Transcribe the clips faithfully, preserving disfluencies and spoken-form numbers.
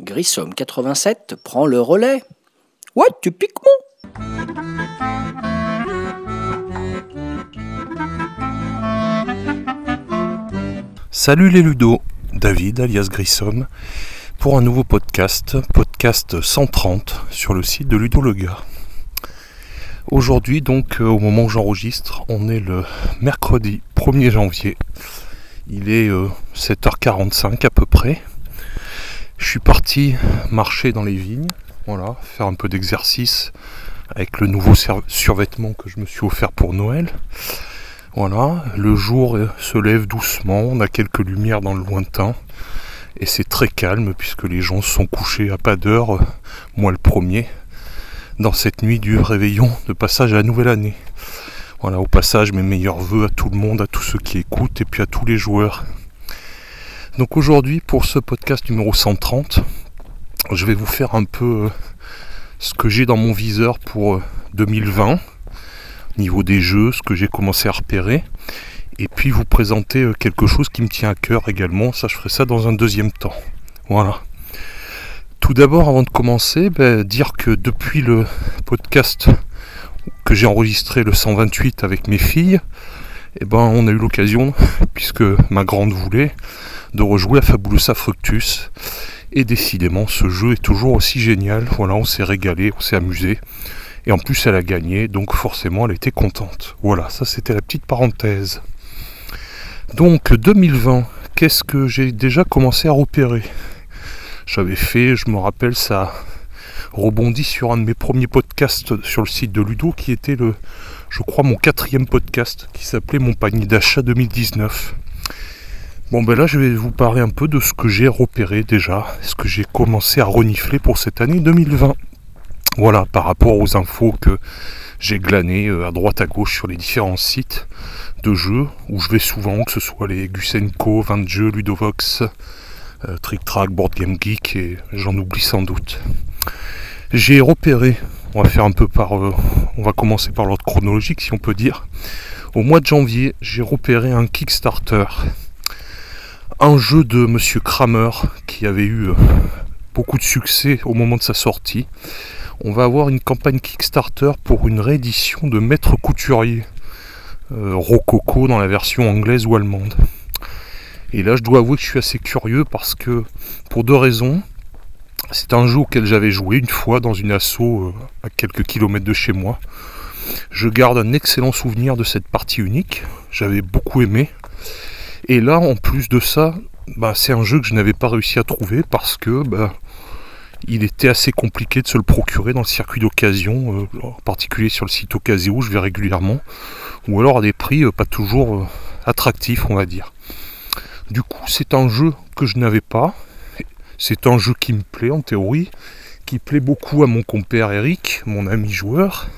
Grissom quatre-vingt-sept prend le relais. Ouais, tu piques mon. Salut les Ludo, David alias Grissom pour un nouveau podcast, podcast cent trente sur le site de Ludolega. Aujourd'hui donc, au moment où j'enregistre, on est le mercredi premier janvier. Il est euh, sept heures quarante-cinq à peu près. Je suis parti marcher dans les vignes, voilà, faire un peu d'exercice avec le nouveau survêtement que je me suis offert pour Noël. Voilà, le jour se lève doucement, on a quelques lumières dans le lointain et c'est très calme puisque les gens sont couchés à pas d'heure, moi le premier, dans cette nuit du réveillon de passage à la nouvelle année. Voilà, au passage mes meilleurs vœux à tout le monde, à tous ceux qui écoutent et puis à tous les joueurs. Donc aujourd'hui, pour ce podcast numéro cent trente, je vais vous faire un peu ce que j'ai dans mon viseur pour deux mille vingt, au niveau des jeux, ce que j'ai commencé à repérer, et puis vous présenter quelque chose qui me tient à cœur également. Ça, je ferai ça dans un deuxième temps. Voilà. Tout d'abord, avant de commencer, bah, dire que depuis le podcast que j'ai enregistré, le cent vingt-huit, avec mes filles, eh ben, on a eu l'occasion, puisque ma grande voulait, de rejouer à Fabulosa Fructus. Et décidément, ce jeu est toujours aussi génial. Voilà, on s'est régalé, on s'est amusé. Et en plus, elle a gagné, donc forcément, elle était contente. Voilà, ça c'était la petite parenthèse. Donc, deux mille vingt, qu'est-ce que j'ai déjà commencé à repérer ? J'avais fait, je me rappelle, ça rebondit sur un de mes premiers podcasts sur le site de Ludo, qui était, le, je crois, mon quatrième podcast, qui s'appelait « Mon panier d'achat deux mille dix-neuf ». Bon ben là je vais vous parler un peu de ce que j'ai repéré déjà, ce que j'ai commencé à renifler pour cette année deux mille vingt. Voilà, par rapport aux infos que j'ai glanées à droite à gauche sur les différents sites de jeux, où je vais souvent, que ce soit les Gusenko, vingt jeux, Ludovox, euh, Tric Trac, Board Game Geek, et j'en oublie sans doute. J'ai repéré, on va faire un peu par, euh, on va commencer par l'ordre chronologique si on peut dire, au mois de janvier j'ai repéré un Kickstarter. Un jeu de Monsieur Kramer qui avait eu beaucoup de succès au moment de sa sortie. On va avoir une campagne Kickstarter pour une réédition de Maître Couturier, euh, Rococo dans la version anglaise ou allemande. Et là je dois avouer que je suis assez curieux parce que, pour deux raisons, c'est un jeu auquel j'avais joué une fois dans une asso euh, à quelques kilomètres de chez moi. Je garde un excellent souvenir de cette partie unique, j'avais beaucoup aimé. Et là, en plus de ça, bah, c'est un jeu que je n'avais pas réussi à trouver parce que bah, il était assez compliqué de se le procurer dans le circuit d'occasion, euh, en particulier sur le site Okazeo, je vais régulièrement, ou alors à des prix euh, pas toujours euh, attractifs, on va dire. Du coup, c'est un jeu que je n'avais pas, c'est un jeu qui me plaît en théorie, qui plaît beaucoup à mon compère Eric, mon ami joueur.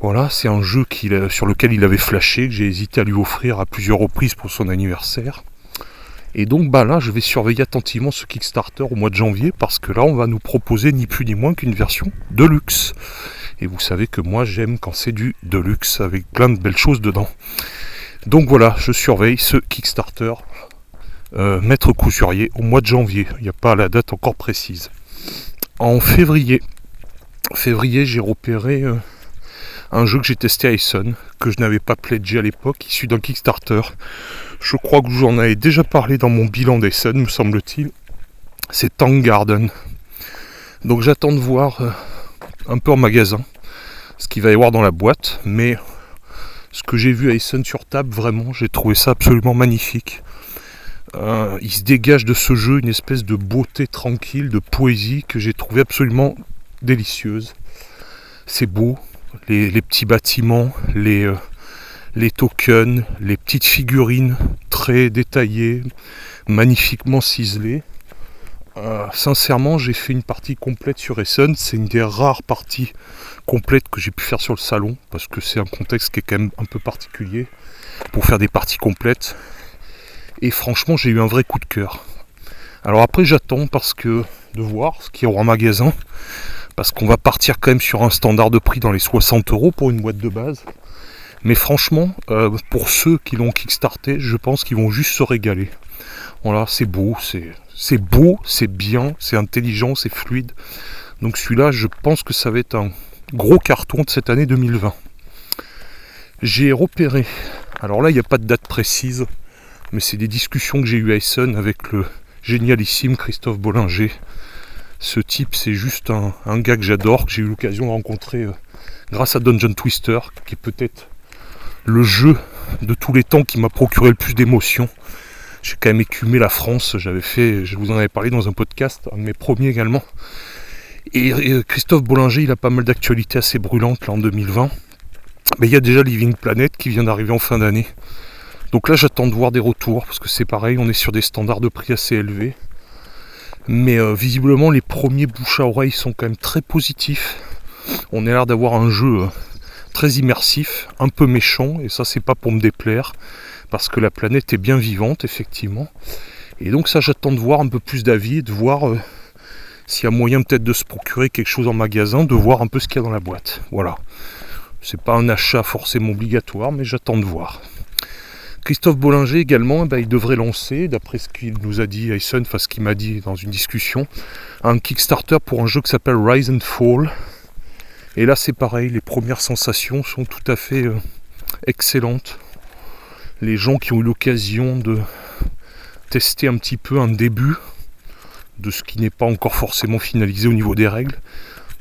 Voilà, c'est un jeu qu'il a, sur lequel il avait flashé, que j'ai hésité à lui offrir à plusieurs reprises pour son anniversaire. Et donc bah là, je vais surveiller attentivement ce Kickstarter au mois de janvier, parce que là, on va nous proposer ni plus ni moins qu'une version de luxe. Et vous savez que moi, j'aime quand c'est du de luxe, avec plein de belles choses dedans. Donc voilà, je surveille ce Kickstarter euh, Maître Couturier au mois de janvier. Il n'y a pas la date encore précise. En février, février j'ai repéré... Euh, un jeu que j'ai testé à Essen, que je n'avais pas pledgé à l'époque, issu d'un Kickstarter. Je crois que j'en avais déjà parlé dans mon bilan d'Essen, me semble-t-il. C'est Tang Garden. Donc j'attends de voir euh, un peu en magasin ce qu'il va y avoir dans la boîte. Mais ce que j'ai vu à Essen sur table, vraiment, j'ai trouvé ça absolument magnifique. Euh, il se dégage de ce jeu une espèce de beauté tranquille, de poésie que j'ai trouvé absolument délicieuse. C'est beau. Les, les petits bâtiments, les, euh, les tokens, les petites figurines très détaillées, magnifiquement ciselées. Euh, sincèrement, j'ai fait une partie complète sur Essen. C'est une des rares parties complètes que j'ai pu faire sur le salon, parce que c'est un contexte qui est quand même un peu particulier pour faire des parties complètes. Et franchement, j'ai eu un vrai coup de cœur. Alors après j'attends parce que de voir ce qu'il y aura en magasin, parce qu'on va partir quand même sur un standard de prix dans les soixante euros pour une boîte de base. Mais franchement, euh, pour ceux qui l'ont kickstarté, je pense qu'ils vont juste se régaler. Voilà, c'est beau, c'est, c'est beau, c'est bien, c'est intelligent, c'est fluide. Donc celui-là, je pense que ça va être un gros carton de cette année deux mille vingt. J'ai repéré, alors là, il n'y a pas de date précise, mais c'est des discussions que j'ai eues à Essen avec le génialissime Christophe Boelinger. Ce type, c'est juste un, un gars que j'adore, que j'ai eu l'occasion de rencontrer euh, grâce à Dungeon Twister, qui est peut-être le jeu de tous les temps qui m'a procuré le plus d'émotions. J'ai quand même écumé la France, j'avais fait, je vous en avais parlé dans un podcast, un de mes premiers également. Et, et Christophe Boelinger, il a pas mal d'actualités assez brûlantes là en deux mille vingt. Mais il y a déjà Living Planet qui vient d'arriver en fin d'année. Donc là j'attends de voir des retours, parce que c'est pareil, on est sur des standards de prix assez élevés. Mais euh, visiblement les premiers bouche à oreille sont quand même très positifs. On a l'air d'avoir un jeu euh, très immersif, un peu méchant, et ça c'est pas pour me déplaire, parce que la planète est bien vivante effectivement. Et donc ça j'attends de voir un peu plus d'avis, de voir euh, s'il y a moyen peut-être de se procurer quelque chose en magasin, de voir un peu ce qu'il y a dans la boîte. Voilà. C'est pas un achat forcément obligatoire, mais j'attends de voir. Christophe Boelinger également, eh ben, il devrait lancer, d'après ce qu'il nous a dit, Essen, enfin ce qu'il m'a dit dans une discussion, un Kickstarter pour un jeu qui s'appelle Rise and Fall. Et là c'est pareil, les premières sensations sont tout à fait euh, excellentes. Les gens qui ont eu l'occasion de tester un petit peu un début de ce qui n'est pas encore forcément finalisé au niveau des règles,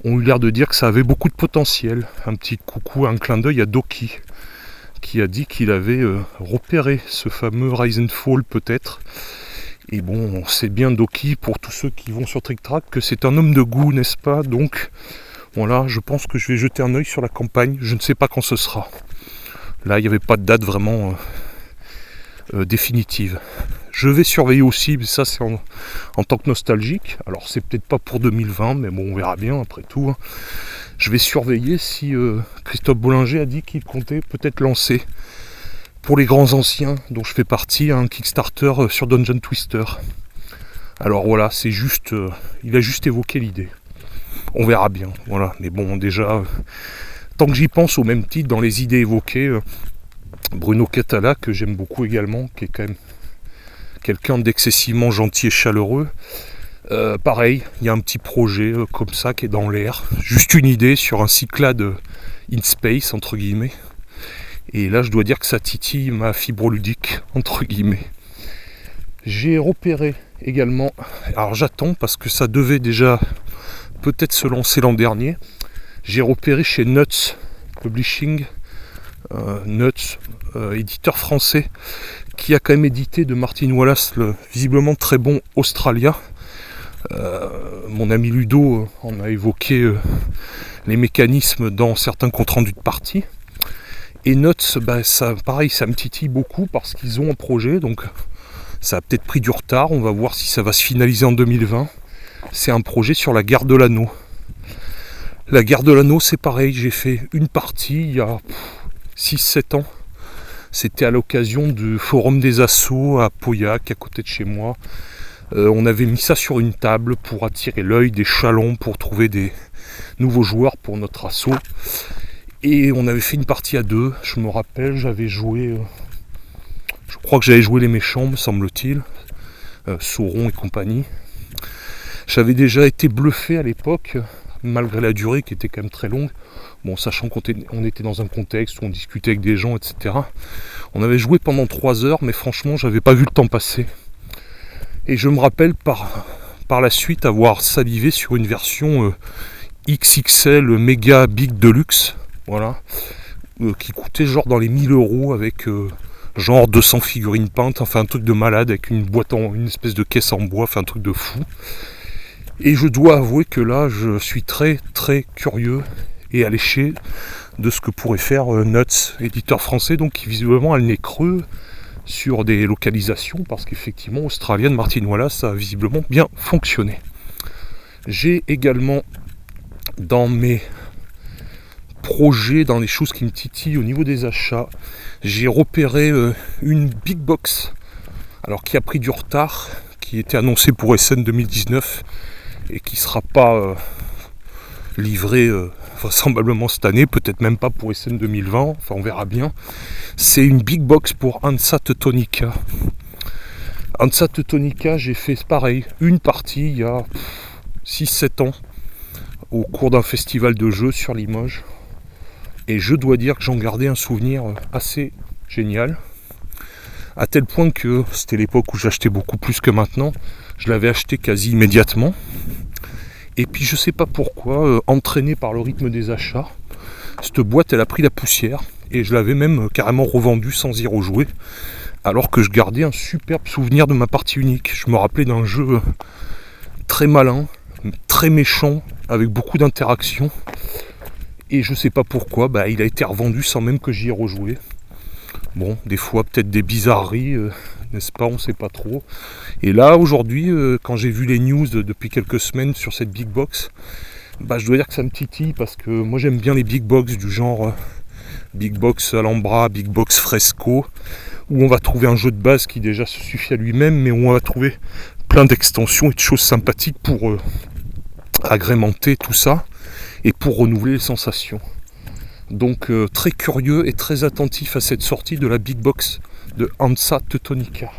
ont eu l'air de dire que ça avait beaucoup de potentiel. Un petit coucou, un clin d'œil à Doki, qui a dit qu'il avait euh, repéré ce fameux Rise and Fall peut-être. Et bon, on sait bien Doki, pour tous ceux qui vont sur Tric Trac, que c'est un homme de goût, n'est-ce pas? Donc voilà, je pense que je vais jeter un œil sur la campagne, je ne sais pas quand ce sera. Là, il n'y avait pas de date vraiment euh, euh, définitive. Je vais surveiller aussi, mais ça c'est en, en tant que nostalgique. Alors c'est peut-être pas pour deux mille vingt, mais bon, on verra bien après tout. Je vais surveiller si euh, Christophe Boelinger a dit qu'il comptait peut-être lancer, pour les grands anciens dont je fais partie, un Kickstarter euh, sur Dungeon Twister. Alors voilà, c'est juste, euh, il a juste évoqué l'idée. On verra bien, voilà. Mais bon, déjà, euh, tant que j'y pense, au même titre, dans les idées évoquées, euh, Bruno Catala, que j'aime beaucoup également, qui est quand même quelqu'un d'excessivement gentil et chaleureux. Euh, pareil, il y a un petit projet euh, comme ça qui est dans l'air. Juste une idée sur un Cyclade euh, in space, entre guillemets. Et là, je dois dire que ça titille ma fibre ludique, entre guillemets. J'ai repéré également... Alors j'attends, parce que ça devait déjà peut-être se lancer l'an dernier. J'ai repéré chez Nuts! Publishing, euh, Nuts, euh, éditeur français, qui a quand même édité de Martin Wallace le visiblement très bon Australia. Euh, mon ami Ludo en a évoqué euh, les mécanismes dans certains comptes rendus de partie. Et Nuts, bah, ça, pareil, ça me titille beaucoup parce qu'ils ont un projet, donc ça a peut-être pris du retard. On va voir si ça va se finaliser en deux mille vingt. C'est un projet sur la guerre de l'anneau. La guerre de l'anneau, c'est pareil, j'ai fait une partie il y a six sept ans. C'était à l'occasion du forum des assos à Pauillac, à côté de chez moi. Euh, on avait mis ça sur une table pour attirer l'œil des chalons, pour trouver des nouveaux joueurs pour notre assaut. Et on avait fait une partie à deux. Je me rappelle, j'avais joué... Euh, je crois que j'avais joué les méchants, me semble-t-il. Euh, Sauron et compagnie. J'avais déjà été bluffé à l'époque, malgré la durée qui était quand même très longue. Bon, sachant qu'on était dans un contexte où on discutait avec des gens, et cetera. On avait joué pendant trois heures, mais franchement, j'avais pas vu le temps passer. Et je me rappelle par, par la suite avoir salivé sur une version euh, X X L méga big deluxe, voilà, euh, qui coûtait genre dans les mille euros avec euh, genre deux cents figurines peintes, enfin un truc de malade avec une boîte en, une espèce de caisse en bois, enfin un truc de fou. Et je dois avouer que là, je suis très très curieux et alléché de ce que pourrait faire euh, Nuts, éditeur français, donc qui visiblement a le nez creux sur des localisations, parce qu'effectivement, Australienne, Martin Wallace, ça a visiblement bien fonctionné. J'ai également, dans mes projets, dans les choses qui me titillent au niveau des achats, j'ai repéré euh, une big box, alors qui a pris du retard, qui était annoncé pour Essen deux mille dix-neuf et qui ne sera pas euh, livré euh, vraisemblablement cette année, peut-être même pas pour Essen deux mille vingt, enfin on verra bien. C'est une big box pour Hansa Teutonica. Hansa Teutonica, j'ai fait pareil, une partie il y a six sept ans au cours d'un festival de jeux sur Limoges. Et je dois dire que j'en gardais un souvenir assez génial. À tel point que c'était l'époque où j'achetais beaucoup plus que maintenant. Je l'avais acheté quasi immédiatement. Et puis je sais pas pourquoi, euh, entraîné par le rythme des achats, cette boîte elle a pris la poussière. Et je l'avais même carrément revendue sans y rejouer. Alors que je gardais un superbe souvenir de ma partie unique. Je me rappelais d'un jeu très malin, très méchant, avec beaucoup d'interactions. Et je sais pas pourquoi, bah, il a été revendu sans même que j'y ai rejoué. Bon, des fois peut-être des bizarreries, euh, n'est-ce pas, on sait pas trop. Et là, aujourd'hui, euh, quand j'ai vu les news de, depuis quelques semaines sur cette big box, bah, je dois dire que ça me titille parce que moi j'aime bien les big box du genre euh, big box Alhambra, big box Fresco, où on va trouver un jeu de base qui déjà se suffit à lui-même, mais où on va trouver plein d'extensions et de choses sympathiques pour euh, agrémenter tout ça. Et pour renouveler les sensations. Donc euh, très curieux et très attentif à cette sortie de la big box de Hansa Teutonica.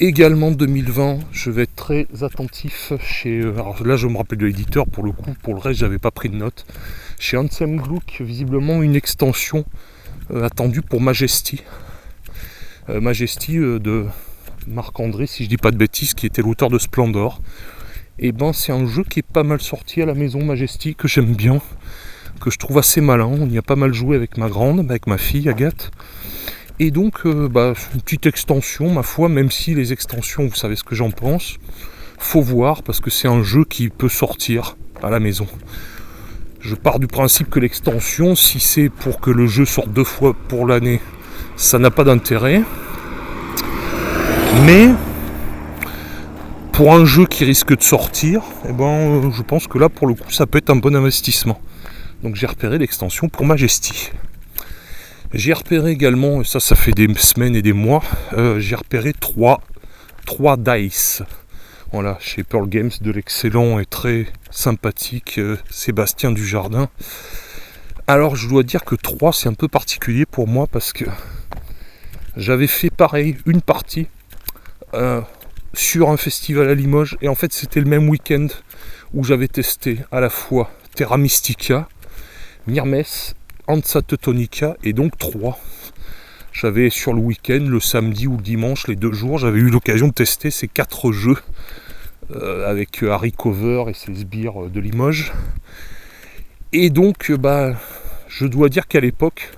Également deux mille vingt, je vais être très attentif chez... Euh, alors là je me rappelle de l'éditeur pour le coup, pour le reste j'avais pas pris de notes. Chez Handsome Gluck, visiblement une extension euh, attendue pour Majesty. Euh, Majesty euh, de Marc-André, si je dis pas de bêtises, qui était l'auteur de Splendor. Et eh ben c'est un jeu qui est pas mal sorti à la maison Majesty, que j'aime bien, que je trouve assez malin. On y a pas mal joué avec ma grande, avec ma fille Agathe. Et donc euh, bah, une petite extension, ma foi, même si les extensions, vous savez ce que j'en pense, faut voir parce que c'est un jeu qui peut sortir à la maison. Je pars du principe que l'extension, si c'est pour que le jeu sorte deux fois pour l'année, ça n'a pas d'intérêt. Mais pour un jeu qui risque de sortir, eh ben, euh, je pense que là, pour le coup, ça peut être un bon investissement. Donc j'ai repéré l'extension pour Majesty. J'ai repéré également, et ça, ça fait des semaines et des mois, euh, j'ai repéré trois, trois dice. Voilà, chez Pearl Games, de l'excellent et très sympathique euh, Sébastien Dujardin. Alors je dois dire que trois, c'est un peu particulier pour moi parce que j'avais fait pareil, une partie... Euh, sur un festival à Limoges, et en fait c'était le même week-end où j'avais testé à la fois Terra Mystica, Myrmes, Hansa Teutonica et donc trois. J'avais sur le week-end, le samedi ou le dimanche, les deux jours, j'avais eu l'occasion de tester ces quatre jeux euh, avec Harry Cover et ses sbires de Limoges. Et donc bah, je dois dire qu'à l'époque,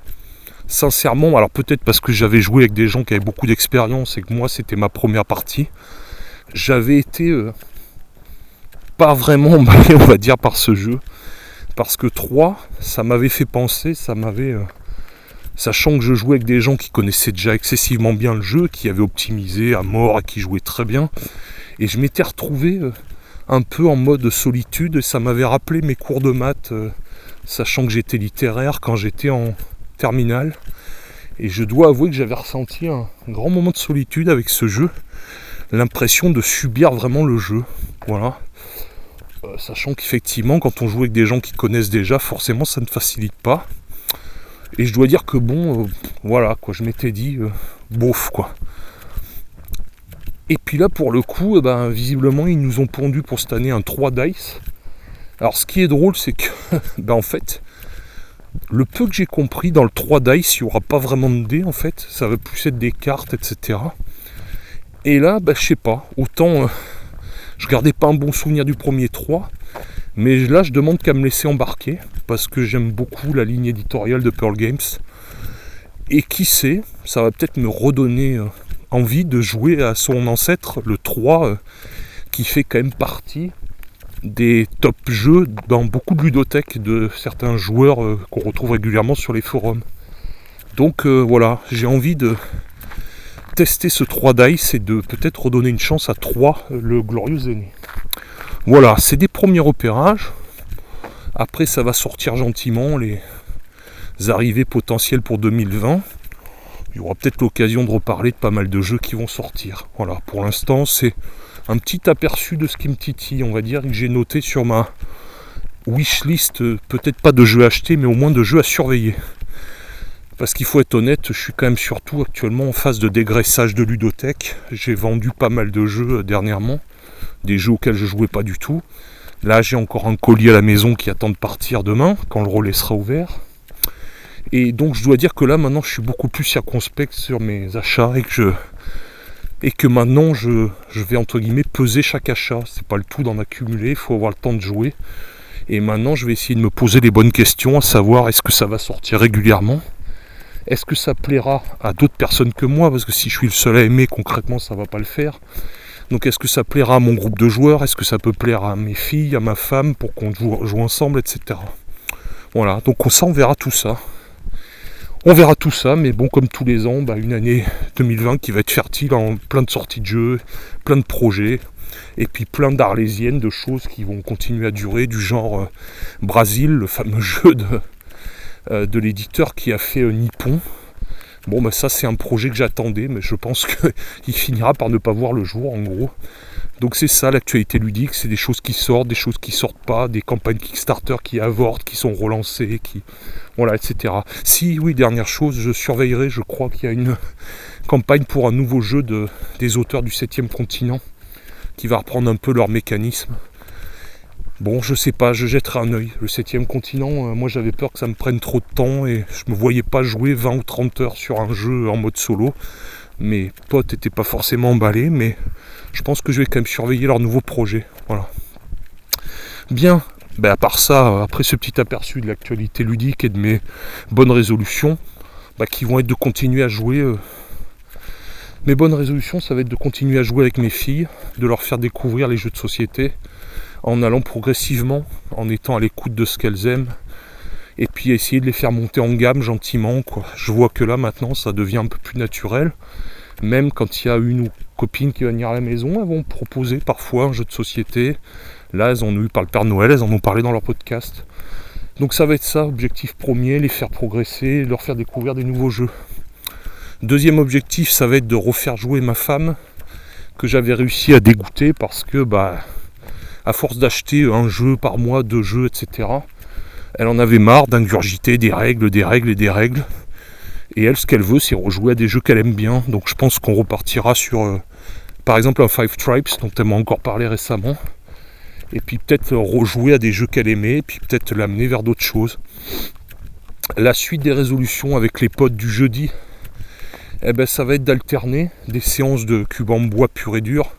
sincèrement, alors peut-être parce que j'avais joué avec des gens qui avaient beaucoup d'expérience et que moi c'était ma première partie, j'avais été euh, pas vraiment emballé, on va dire, par ce jeu. Parce que trois, ça m'avait fait penser, ça m'avait... Euh, sachant que je jouais avec des gens qui connaissaient déjà excessivement bien le jeu, qui avaient optimisé à mort et qui jouaient très bien. Et je m'étais retrouvé euh, un peu en mode solitude et ça m'avait rappelé mes cours de maths, euh, sachant que j'étais littéraire quand j'étais en... terminale, et je dois avouer que j'avais ressenti un grand moment de solitude avec ce jeu, l'impression de subir vraiment le jeu, voilà, euh, sachant qu'effectivement quand on joue avec des gens qui connaissent déjà, forcément ça ne facilite pas, et je dois dire que bon, euh, voilà quoi, je m'étais dit, euh, bof quoi. Et puis là pour le coup, eh ben, visiblement ils nous ont pondu pour cette année un trois dice, alors ce qui est drôle c'est que, ben en fait, le peu que j'ai compris, dans le trois dice, il n'y aura pas vraiment de dés en fait, ça va plus être des cartes, et cetera. Et là, bah, je sais pas, autant euh, je gardais pas un bon souvenir du premier trois, mais là je demande qu'à me laisser embarquer, parce que j'aime beaucoup la ligne éditoriale de Pearl Games, et qui sait, ça va peut-être me redonner euh, envie de jouer à son ancêtre, le trois, euh, qui fait quand même partie des top jeux dans beaucoup de ludothèques de certains joueurs euh, qu'on retrouve régulièrement sur les forums. Donc euh, voilà, j'ai envie de tester ce trois dice et de peut-être redonner une chance à trois, le glorieux aîné. Voilà, c'est des premiers repérages. Après ça va sortir gentiment les arrivées potentielles pour deux mille vingt. il y aura peut-être l'occasion de reparler de pas mal de jeux qui vont sortir. Voilà, pour l'instant, c'est un petit aperçu de ce qui me titille, on va dire, que j'ai noté sur ma wishlist, peut-être pas de jeux à acheter, mais au moins de jeux à surveiller. Parce qu'il faut être honnête, je suis quand même surtout actuellement en phase de dégraissage de ludothèque. J'ai vendu pas mal de jeux dernièrement, des jeux auxquels je jouais pas du tout. Là, j'ai encore un colis à la maison qui attend de partir demain, quand le relais sera ouvert. Et donc, je dois dire que là, maintenant, je suis beaucoup plus circonspect sur mes achats et que, je, et que maintenant, je, je vais, entre guillemets, peser chaque achat. C'est pas le tout d'en accumuler, il faut avoir le temps de jouer. Et maintenant, je vais essayer de me poser les bonnes questions, à savoir, est-ce que ça va sortir régulièrement ? Est-ce que ça plaira à d'autres personnes que moi ? Parce que si je suis le seul à aimer, concrètement, ça va pas le faire. Donc est-ce que ça plaira à mon groupe de joueurs ? Est-ce que ça peut plaire à mes filles, à ma femme, pour qu'on joue, joue ensemble, et cetera. Voilà, donc ça, on verra tout ça. On verra tout ça, mais bon, comme tous les ans, bah, une année deux mille vingt qui va être fertile en plein de sorties de jeux, plein de projets, et puis plein d'arlésiennes, de choses qui vont continuer à durer, du genre euh, Brasil, le fameux jeu de, euh, de l'éditeur qui a fait euh, Nippon. Bon, bah ça, c'est un projet que j'attendais, mais je pense qu'il finira par ne pas voir le jour, en gros. Donc c'est ça, l'actualité ludique, c'est des choses qui sortent, des choses qui sortent pas, des campagnes Kickstarter qui avortent, qui sont relancées, qui... Voilà, et cetera. Si, oui, dernière chose, je surveillerai, je crois qu'il y a une campagne pour un nouveau jeu de, des auteurs du septième continent, qui va reprendre un peu leur mécanisme. Bon, je sais pas, je jetterai un œil. Le septième continent, euh, moi j'avais peur que ça me prenne trop de temps et je me voyais pas jouer vingt ou trente heures sur un jeu en mode solo. Mes potes n'étaient pas forcément emballés, mais je pense que je vais quand même surveiller leur nouveau projet. Voilà. Bien, ben à part ça, après ce petit aperçu de l'actualité ludique et de mes bonnes résolutions, ben qui vont être de continuer à jouer... Euh, mes bonnes résolutions, ça va être de continuer à jouer avec mes filles, de leur faire découvrir les jeux de société, en allant progressivement, en étant à l'écoute de ce qu'elles aiment, et puis essayer de les faire monter en gamme gentiment, quoi. Je vois que là, maintenant, ça devient un peu plus naturel. Même quand il y a une copine qui va venir à la maison, elles vont proposer parfois un jeu de société. Là, elles en ont eu par le Père Noël, elles en ont parlé dans leur podcast. Donc ça va être ça, objectif premier, les faire progresser, leur faire découvrir des nouveaux jeux. Deuxième objectif, ça va être de refaire jouer ma femme, que j'avais réussi à dégoûter parce que, bah... à force d'acheter un jeu par mois, deux jeux, et cetera. Elle en avait marre d'ingurgiter des règles, des règles et des règles. Et elle, ce qu'elle veut, c'est rejouer à des jeux qu'elle aime bien. Donc je pense qu'on repartira sur, euh, par exemple, un Five Tribes, dont elle m'a encore parlé récemment. Et puis peut-être rejouer à des jeux qu'elle aimait, et puis peut-être l'amener vers d'autres choses. La suite des résolutions avec les potes du jeudi, eh ben, ça va être d'alterner des séances de cubes en bois pur et dur,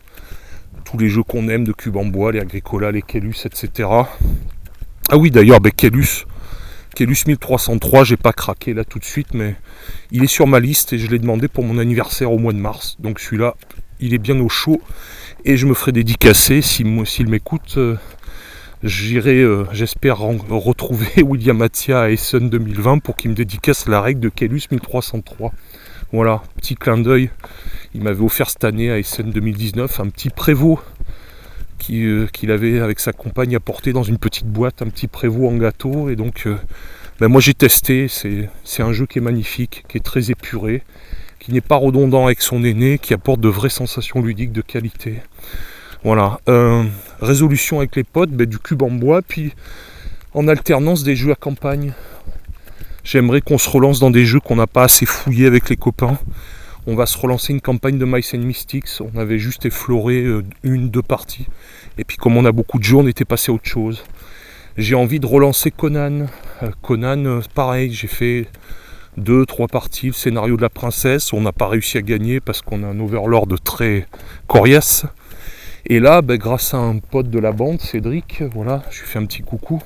tous les jeux qu'on aime de cubes en bois, les Agricola, les Caylus, et cetera. Ah oui, d'ailleurs, ben, Caylus, Caylus mille trois cent trois, j'ai pas craqué là tout de suite, mais il est sur ma liste et je l'ai demandé pour mon anniversaire au mois de mars. Donc celui-là, il est bien au chaud et je me ferai dédicacer. Si, s'il m'écoute, euh, j'irai, euh, j'espère, retrouver William Attia à Essen deux mille vingt pour qu'il me dédicace la règle de Caylus mille trois cent trois. Voilà, petit clin d'œil. Il m'avait offert cette année à Essen deux mille dix-neuf un petit prévôt qui, euh, qu'il avait avec sa compagne apporté dans une petite boîte, un petit prévôt en gâteau. Et donc, euh, ben moi j'ai testé. C'est, c'est un jeu qui est magnifique, qui est très épuré, qui n'est pas redondant avec son aîné, qui apporte de vraies sensations ludiques de qualité. Voilà, euh, résolution avec les potes, ben, du cube en bois, puis en alternance des jeux à campagne. J'aimerais qu'on se relance dans des jeux qu'on n'a pas assez fouillés avec les copains. On va se relancer une campagne de Mice and Mystics. On avait juste effleuré une, deux parties. Et puis comme on a beaucoup de jeux, on était passé à autre chose. J'ai envie de relancer Conan. Conan, pareil, j'ai fait deux, trois parties. Le scénario de la princesse, on n'a pas réussi à gagner parce qu'on a un overlord très coriace. Et là, ben, grâce à un pote de la bande, Cédric, voilà, je lui fais un petit coucou,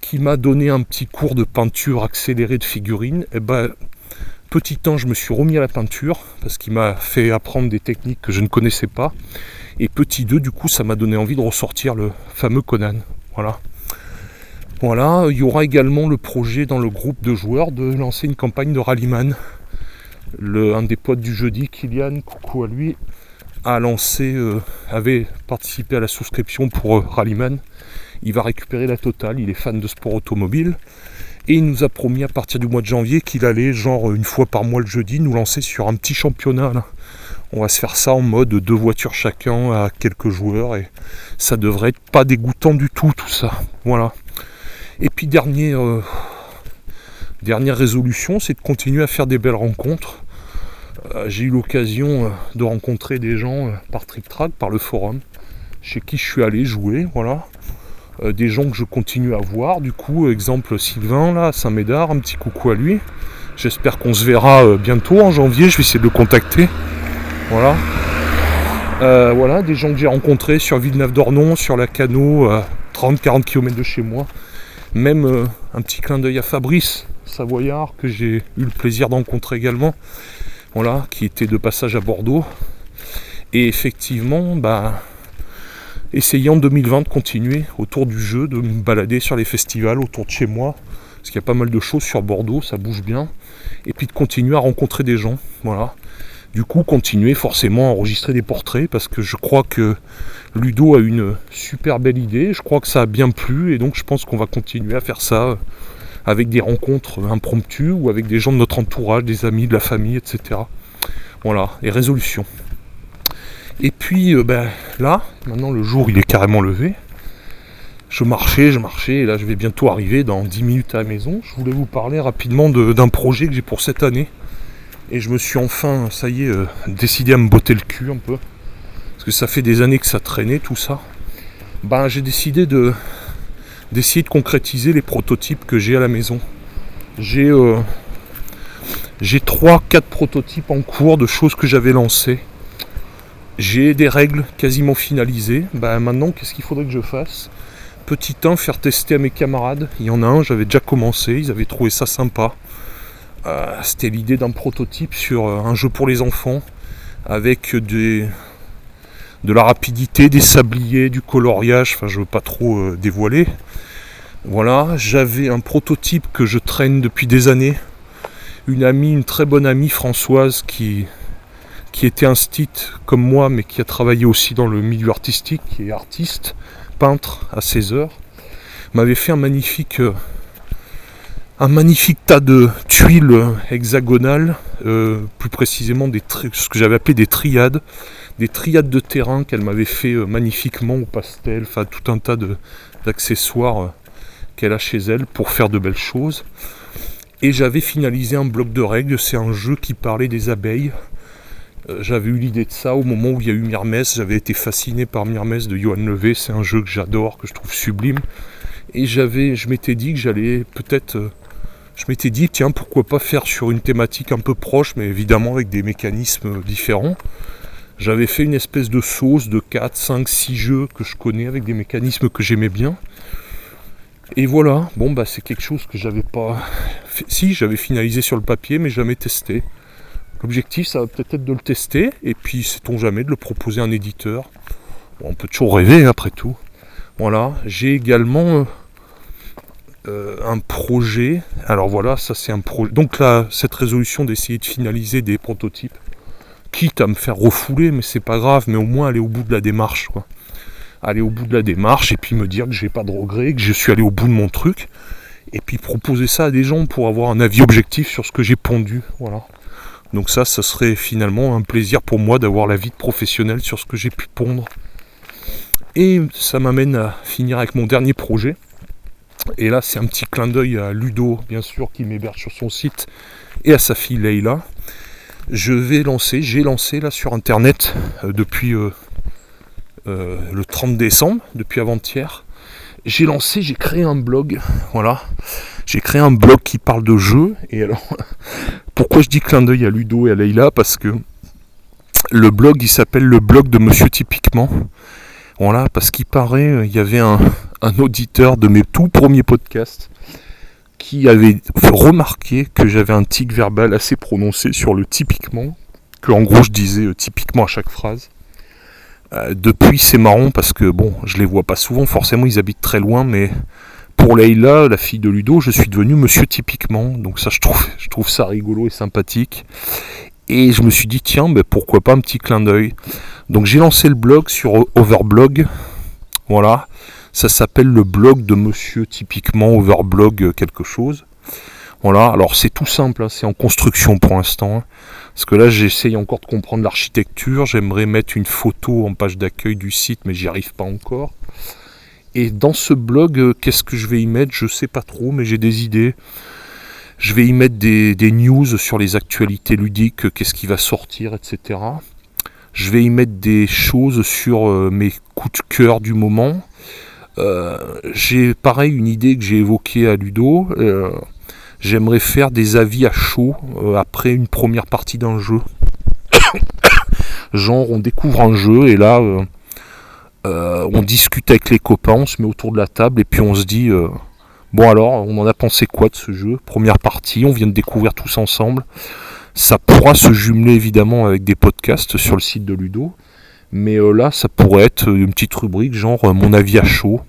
qui m'a donné un petit cours de peinture accélérée de figurines. Et ben, petit temps, je me suis remis à la peinture parce qu'il m'a fait apprendre des techniques que je ne connaissais pas. Et petit deux, du coup, ça m'a donné envie de ressortir le fameux Conan. Voilà. Voilà, il y aura également le projet dans le groupe de joueurs de lancer une campagne de Rallyman. Le, un des potes du jeudi, Kylian, coucou à lui, a lancé, euh, avait participé à la souscription pour euh, Rallyman. Il va récupérer la totale, il est fan de sport automobile. et il nous a promis à partir du mois de janvier qu'il allait, genre une fois par mois le jeudi, nous lancer sur un petit championnat là. On va se faire ça en mode deux voitures chacun à quelques joueurs et ça devrait être pas dégoûtant du tout tout ça. Voilà. Et puis dernier, euh, dernière résolution, c'est de continuer à faire des belles rencontres. Euh, j'ai eu l'occasion euh, de rencontrer des gens euh, par Tric Trac, par le forum, chez qui je suis allé jouer, voilà. Euh, des gens que je continue à voir, du coup, exemple Sylvain là, Saint-Médard, un petit coucou à lui. J'espère qu'on se verra euh, bientôt en janvier, je vais essayer de le contacter. Voilà. Euh, voilà, des gens que j'ai rencontrés sur Villeneuve-d'Ornon, sur la Cano, euh, trente à quarante kilomètres de chez moi. Même euh, un petit clin d'œil à Fabrice Savoyard, que j'ai eu le plaisir de rencontrer également, voilà, qui était de passage à Bordeaux. Et effectivement, bah, essayant en deux mille vingt de continuer autour du jeu, de me balader sur les festivals autour de chez moi, parce qu'il y a pas mal de choses sur Bordeaux, ça bouge bien, et puis de continuer à rencontrer des gens, voilà. Du coup, continuer forcément à enregistrer des portraits parce que je crois que Ludo a une super belle idée. Je crois que ça a bien plu et donc je pense qu'on va continuer à faire ça avec des rencontres impromptues ou avec des gens de notre entourage, des amis, de la famille, et cetera. Voilà, et résolution. Et puis euh, ben, là, maintenant le jour il est carrément levé. Je marchais, je marchais et là je vais bientôt arriver dans dix minutes à la maison. Je voulais vous parler rapidement de, d'un projet que j'ai pour cette année. Et je me suis enfin, ça y est, euh, décidé à me botter le cul un peu. Parce que ça fait des années que ça traînait, tout ça. Ben, j'ai décidé de d'essayer de concrétiser les prototypes que j'ai à la maison. J'ai euh, j'ai trois quatre prototypes en cours de choses que j'avais lancées. J'ai des règles quasiment finalisées. Ben, maintenant, qu'est-ce qu'il faudrait que je fasse? Petit un, faire tester à mes camarades. Il y en a un, j'avais déjà commencé, ils avaient trouvé ça sympa. Euh, c'était l'idée d'un prototype sur euh, un jeu pour les enfants avec des, de la rapidité, des sabliers, du coloriage, enfin je veux pas trop euh, dévoiler. Voilà, j'avais un prototype que je traîne depuis des années. Une amie, une très bonne amie Françoise qui, qui était instite comme moi mais qui a travaillé aussi dans le milieu artistique, qui est artiste, peintre à ses heures, m'avait fait un magnifique... Euh, Un magnifique tas de tuiles hexagonales, euh, plus précisément des tri- ce que j'avais appelé des triades, des triades de terrain qu'elle m'avait fait euh, magnifiquement au pastel, enfin tout un tas de, d'accessoires euh, qu'elle a chez elle pour faire de belles choses. Et j'avais finalisé un bloc de règles, c'est un jeu qui parlait des abeilles. Euh, j'avais eu l'idée de ça au moment où il y a eu Myrmes, j'avais été fasciné par Myrmes de Johan Levé, c'est un jeu que j'adore, que je trouve sublime. Et j'avais, je m'étais dit que j'allais peut-être... Euh, Je m'étais dit, tiens, pourquoi pas faire sur une thématique un peu proche, mais évidemment avec des mécanismes différents. J'avais fait une espèce de sauce de quatre, cinq, six jeux que je connais avec des mécanismes que j'aimais bien. Et voilà, bon, bah c'est quelque chose que j'avais pas... Si, j'avais finalisé sur le papier, mais jamais testé. L'objectif, ça va peut-être être de le tester, et puis sait-on jamais de le proposer à un éditeur. Bon, on peut toujours rêver, après tout. Voilà, j'ai également... Euh... Euh, un projet, alors voilà, ça c'est un projet, donc là, cette résolution d'essayer de finaliser des prototypes, quitte à me faire refouler, mais c'est pas grave, mais au moins aller au bout de la démarche, quoi. Aller au bout de la démarche, et puis me dire que j'ai pas de regrets, que je suis allé au bout de mon truc, et puis proposer ça à des gens pour avoir un avis objectif sur ce que j'ai pondu, voilà. Donc ça, ça serait finalement un plaisir pour moi d'avoir l'avis de professionnel sur ce que j'ai pu pondre. Et ça m'amène à finir avec mon dernier projet. Et là, c'est un petit clin d'œil à Ludo, bien sûr, qui m'héberge sur son site, et à sa fille Leïla. Je vais lancer, j'ai lancé là sur internet euh, depuis euh, euh, le trente décembre, depuis avant-hier. J'ai lancé, j'ai créé un blog, voilà. J'ai créé un blog qui parle de jeux. Et alors, pourquoi je dis clin d'œil à Ludo et à Leïla? Parce que le blog, il s'appelle le blog de Monsieur Typiquement. Voilà, parce qu'il paraît, il y avait un, un auditeur de mes tout premiers podcasts qui avait remarqué que j'avais un tic verbal assez prononcé sur le typiquement, que en gros je disais typiquement à chaque phrase. Euh, depuis, c'est marrant parce que bon, je les vois pas souvent, forcément ils habitent très loin, mais pour Leïla, la fille de Ludo, je suis devenu Monsieur Typiquement, donc ça je trouve, je trouve ça rigolo et sympathique. Et je me suis dit, tiens, ben pourquoi pas un petit clin d'œil. Donc j'ai lancé le blog sur Overblog. Voilà, ça s'appelle le blog de Monsieur Typiquement, Overblog quelque chose. Voilà, alors c'est tout simple, hein, c'est en construction pour l'instant. Hein, parce que là, j'essaye encore de comprendre l'architecture. J'aimerais mettre une photo en page d'accueil du site, mais j'y arrive pas encore. Et dans ce blog, euh, qu'est-ce que je vais y mettre? Je sais pas trop, mais j'ai des idées. Je vais y mettre des, des news sur les actualités ludiques, euh, qu'est-ce qui va sortir, et cetera. Je vais y mettre des choses sur euh, mes coups de cœur du moment. Euh, j'ai pareil une idée que j'ai évoquée à Ludo. Euh, J'aimerais faire des avis à chaud euh, après une première partie d'un jeu. Genre on découvre un jeu et là euh, euh, on discute avec les copains, on se met autour de la table et puis on se dit euh, bon alors on en a pensé quoi de ce jeu? Première partie, on vient de découvrir tous ensemble. Ça pourra se jumeler évidemment avec des podcasts sur le site de Ludo. Mais euh, là ça pourrait être une petite rubrique genre euh, mon avis à chaud.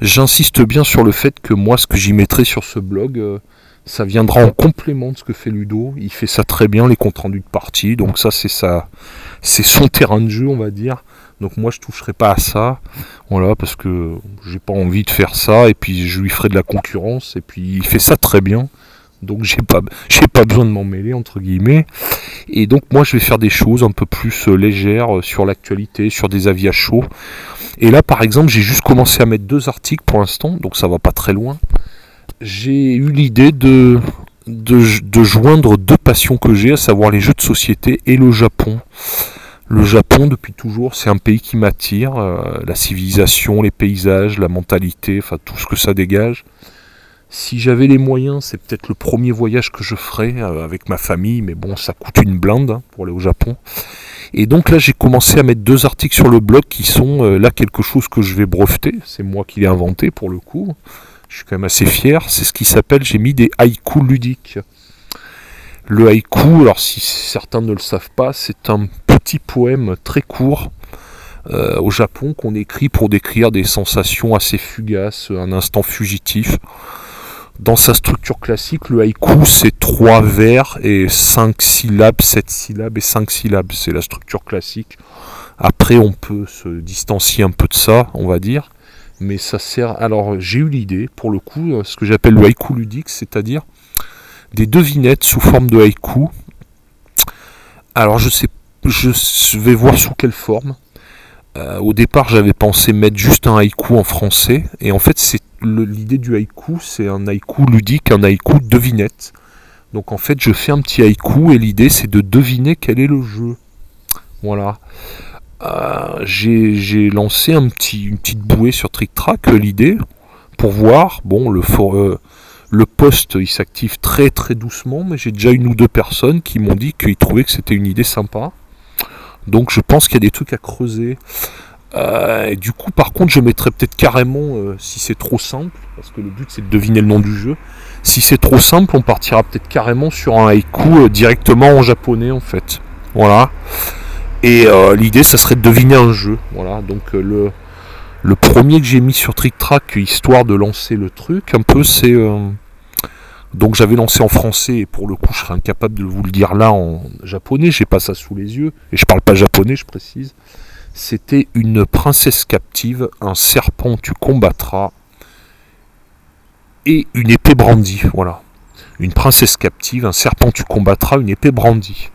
J'insiste bien sur le fait que moi, ce que j'y mettrai sur ce blog, euh, ça viendra en complément de ce que fait Ludo. Il fait ça très bien, les comptes rendus de partie. Donc ça, c'est ça, c'est son terrain de jeu, on va dire. Donc moi, je toucherai pas à ça, voilà, parce que j'ai pas envie de faire ça. Et puis je lui ferai de la concurrence. Et puis il fait ça très bien. Donc j'ai pas, j'ai pas besoin de m'en mêler entre guillemets. Et donc moi, je vais faire des choses un peu plus légères sur l'actualité, sur des avis à chaud. Et là, par exemple, j'ai juste commencé à mettre deux articles pour l'instant, donc ça va pas très loin. J'ai eu l'idée de, de, de joindre deux passions que j'ai, à savoir les jeux de société et le Japon. Le Japon, depuis toujours, c'est un pays qui m'attire. Euh, la civilisation, les paysages, la mentalité, enfin tout ce que ça dégage. Si j'avais les moyens, c'est peut-être le premier voyage que je ferais euh, avec ma famille, mais bon, ça coûte une blinde hein, pour aller au Japon. Et donc là, j'ai commencé à mettre deux articles sur le blog qui sont euh, là quelque chose que je vais breveter. C'est moi qui l'ai inventé pour le coup. Je suis quand même assez fier. C'est ce qui s'appelle, j'ai mis des haïkus ludiques. Le haïku, alors si certains ne le savent pas, c'est un petit poème très court euh, au Japon qu'on écrit pour décrire des sensations assez fugaces, un instant fugitif. Dans sa structure classique, le haïku, c'est trois vers et cinq syllabes, sept syllabes et cinq syllabes. C'est la structure classique. Après, on peut se distancier un peu de ça, on va dire. Mais ça sert... Alors, j'ai eu l'idée, pour le coup, ce que j'appelle le haïku ludique, c'est-à-dire des devinettes sous forme de haïku. Alors, je sais, je vais voir sous quelle forme. Euh, au départ, j'avais pensé mettre juste un haïku en français. Et en fait, c'est l'idée du haïku, c'est un haïku ludique, un haïku devinette. Donc en fait, je fais un petit haïku et l'idée, c'est de deviner quel est le jeu. Voilà. Euh, j'ai, j'ai lancé un petit, une petite bouée sur Tric Trac, l'idée, pour voir. Bon, le, for, euh, le post, il s'active très très doucement, mais j'ai déjà une ou deux personnes qui m'ont dit qu'ils trouvaient que c'était une idée sympa. Donc je pense qu'il y a des trucs à creuser. Euh, et du coup, par contre, je mettrais peut-être carrément, euh, si c'est trop simple, parce que le but c'est de deviner le nom du jeu, si c'est trop simple, on partira peut-être carrément sur un haïku euh, directement en japonais, en fait. Voilà. Et euh, l'idée, ça serait de deviner un jeu. Voilà. Donc euh, le, le premier que j'ai mis sur Tric Trac, histoire de lancer le truc, un peu, c'est... Euh... Donc j'avais lancé en français, et pour le coup, je serais incapable de vous le dire là en japonais, j'ai pas ça sous les yeux, et je parle pas japonais, je précise. C'était une princesse captive, un serpent tu combattras et une épée brandie. Voilà. Une princesse captive, un serpent tu combattras, une épée brandie.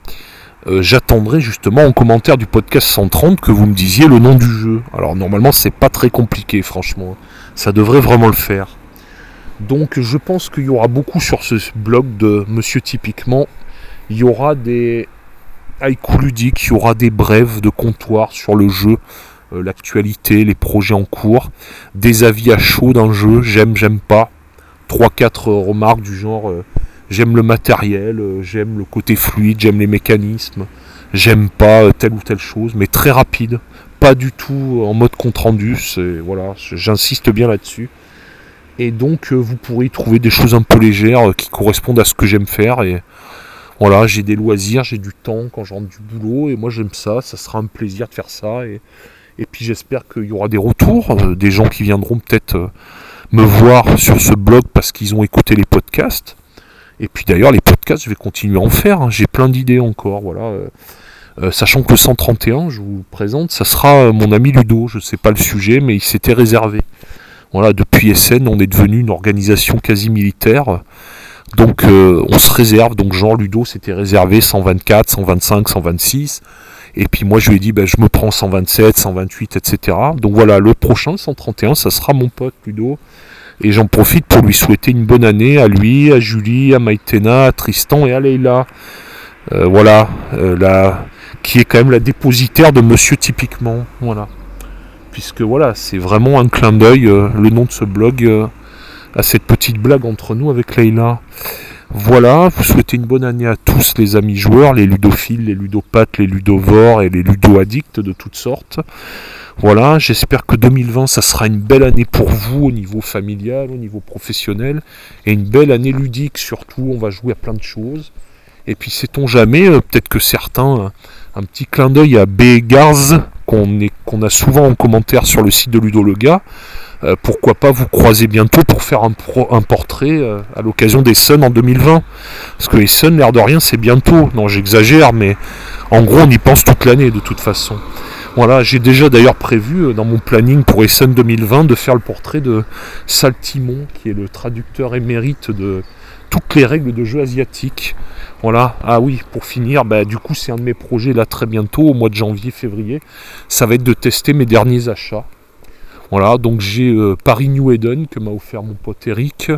Euh, j'attendrai justement en commentaire du podcast cent trente que vous me disiez le nom du jeu. Alors normalement c'est pas très compliqué franchement. Ça devrait vraiment le faire. Donc je pense qu'il y aura beaucoup sur ce blog de Monsieur Typiquement. Il y aura des... haïku ludique, il y aura des brèves de comptoir sur le jeu, euh, l'actualité, les projets en cours, des avis à chaud d'un jeu, j'aime, j'aime pas, trois quatre euh, remarques du genre euh, j'aime le matériel, euh, j'aime le côté fluide, j'aime les mécanismes, j'aime pas euh, telle ou telle chose, mais très rapide, pas du tout en mode compte rendu, c'est, voilà, j'insiste bien là-dessus. Et donc euh, vous pourrez y trouver des choses un peu légères euh, qui correspondent à ce que j'aime faire et voilà, j'ai des loisirs, j'ai du temps quand je rentre du boulot et moi j'aime ça, ça sera un plaisir de faire ça et, et puis j'espère qu'il y aura des retours, euh, des gens qui viendront peut-être euh, me voir sur ce blog parce qu'ils ont écouté les podcasts et puis d'ailleurs les podcasts je vais continuer à en faire, hein. J'ai plein d'idées encore, voilà, euh, euh, sachant que le cent trente et un je vous le présente, ça sera euh, mon ami Ludo, je sais pas le sujet mais il s'était réservé. Voilà, depuis Essen, on est devenu une organisation quasi militaire. Donc euh, on se réserve, donc Jean Ludo s'était réservé cent vingt-quatre, cent vingt-cinq, cent vingt-six, et puis moi je lui ai dit ben, je me prends cent vingt-sept, cent vingt-huit, et cetera. Donc voilà, le prochain cent trente et un, ça sera mon pote Ludo, et j'en profite pour lui souhaiter une bonne année à lui, à Julie, à Maïtena, à Tristan et à Leïla. Euh, voilà, euh, la... qui est quand même la dépositaire de Monsieur Typiquement, voilà. Puisque voilà, c'est vraiment un clin d'œil, euh, le nom de ce blog... Euh... à cette petite blague entre nous avec Leïla. Voilà, vous souhaitez une bonne année à tous les amis joueurs, les ludophiles, les ludopathes, les ludovores et les ludoaddicts de toutes sortes. Voilà, j'espère que deux mille vingt, ça sera une belle année pour vous au niveau familial, au niveau professionnel, et une belle année ludique surtout, on va jouer à plein de choses. Et puis sait-on jamais, euh, peut-être que certains, un, un petit clin d'œil à Begars, qu'on, est, qu'on a souvent en commentaire sur le site de Ludolega, Euh, pourquoi pas vous croiser bientôt pour faire un, pro, un portrait euh, à l'occasion d'Essen en deux mille vingt. Parce que Essen, l'air de rien, c'est bientôt. Non, j'exagère, mais en gros, on y pense toute l'année de toute façon. Voilà, j'ai déjà d'ailleurs prévu euh, dans mon planning pour Essen deux mille vingt de faire le portrait de Saltimon, qui est le traducteur émérite de toutes les règles de jeu asiatiques. Voilà, ah oui, pour finir, bah, du coup, c'est un de mes projets là très bientôt, au mois de janvier, février. Ça va être de tester mes derniers achats. Voilà, donc j'ai euh, Paris New Eden que m'a offert mon pote Eric,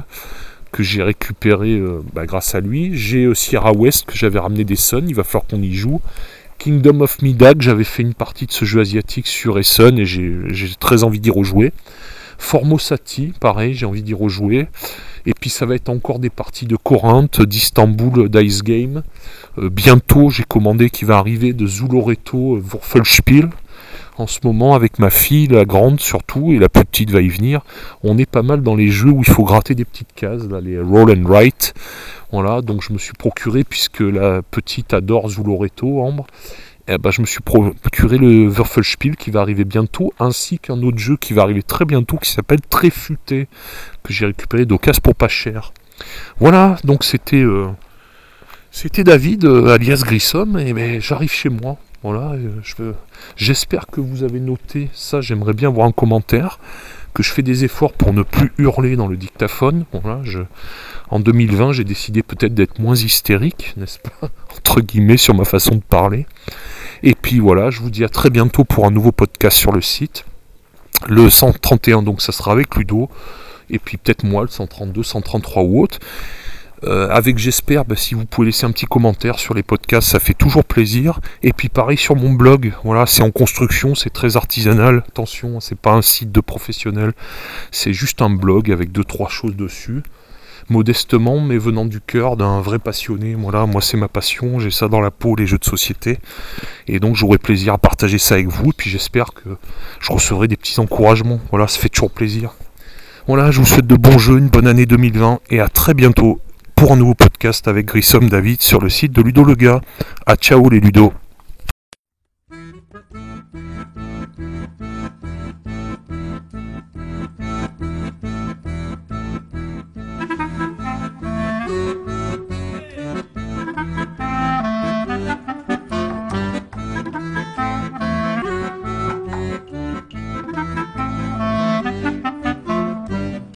que j'ai récupéré euh, bah, grâce à lui. J'ai euh, Sierra West que j'avais ramené d'Essen, il va falloir qu'on y joue. Kingdom of Midag, j'avais fait une partie de ce jeu asiatique sur Essen et j'ai, j'ai très envie d'y rejouer. Formosati, pareil, j'ai envie d'y rejouer. Et puis ça va être encore des parties de Corinthe, d'Istanbul, d'Ice Game. Euh, bientôt, j'ai commandé qui va arriver de Zuloreto, euh, Wurfelspiel. En ce moment, avec ma fille, la grande surtout, et la plus petite va y venir, on est pas mal dans les jeux où il faut gratter des petites cases, là, les roll and write. Voilà, donc je me suis procuré, puisque la petite adore Zuloreto, Ambre, eh ben, je me suis procuré le Würfelspiel qui va arriver bientôt, ainsi qu'un autre jeu qui va arriver très bientôt, qui s'appelle Tréfuté, que j'ai récupéré d'Ocas pour pas cher. Voilà, donc c'était, euh, c'était David, euh, alias Grissom, et ben, j'arrive chez moi. Voilà, je veux... j'espère que vous avez noté ça, j'aimerais bien voir un commentaire, que je fais des efforts pour ne plus hurler dans le dictaphone. Voilà, je... En deux mille vingt, j'ai décidé peut-être d'être moins hystérique, n'est-ce pas, entre guillemets, sur ma façon de parler. Et puis voilà, je vous dis à très bientôt pour un nouveau podcast sur le site. Le cent trente et un, donc ça sera avec Ludo, et puis peut-être moi, le cent trente-deux, cent trente-trois ou autre. Euh, avec j'espère, bah, si vous pouvez laisser un petit commentaire sur les podcasts, ça fait toujours plaisir. Et puis pareil sur mon blog, voilà, c'est en construction, c'est très artisanal, attention, c'est pas un site de professionnels, c'est juste un blog avec deux trois choses dessus, modestement mais venant du cœur d'un vrai passionné. Voilà, moi c'est ma passion, j'ai ça dans la peau, les jeux de société, et donc j'aurai plaisir à partager ça avec vous. Et puis j'espère que je recevrai des petits encouragements, voilà, ça fait toujours plaisir. Voilà, je vous souhaite de bons jeux, une bonne année deux mille vingt et à très bientôt pour un nouveau podcast avec Grissom David sur le site de Ludolega. À ciao les Ludo.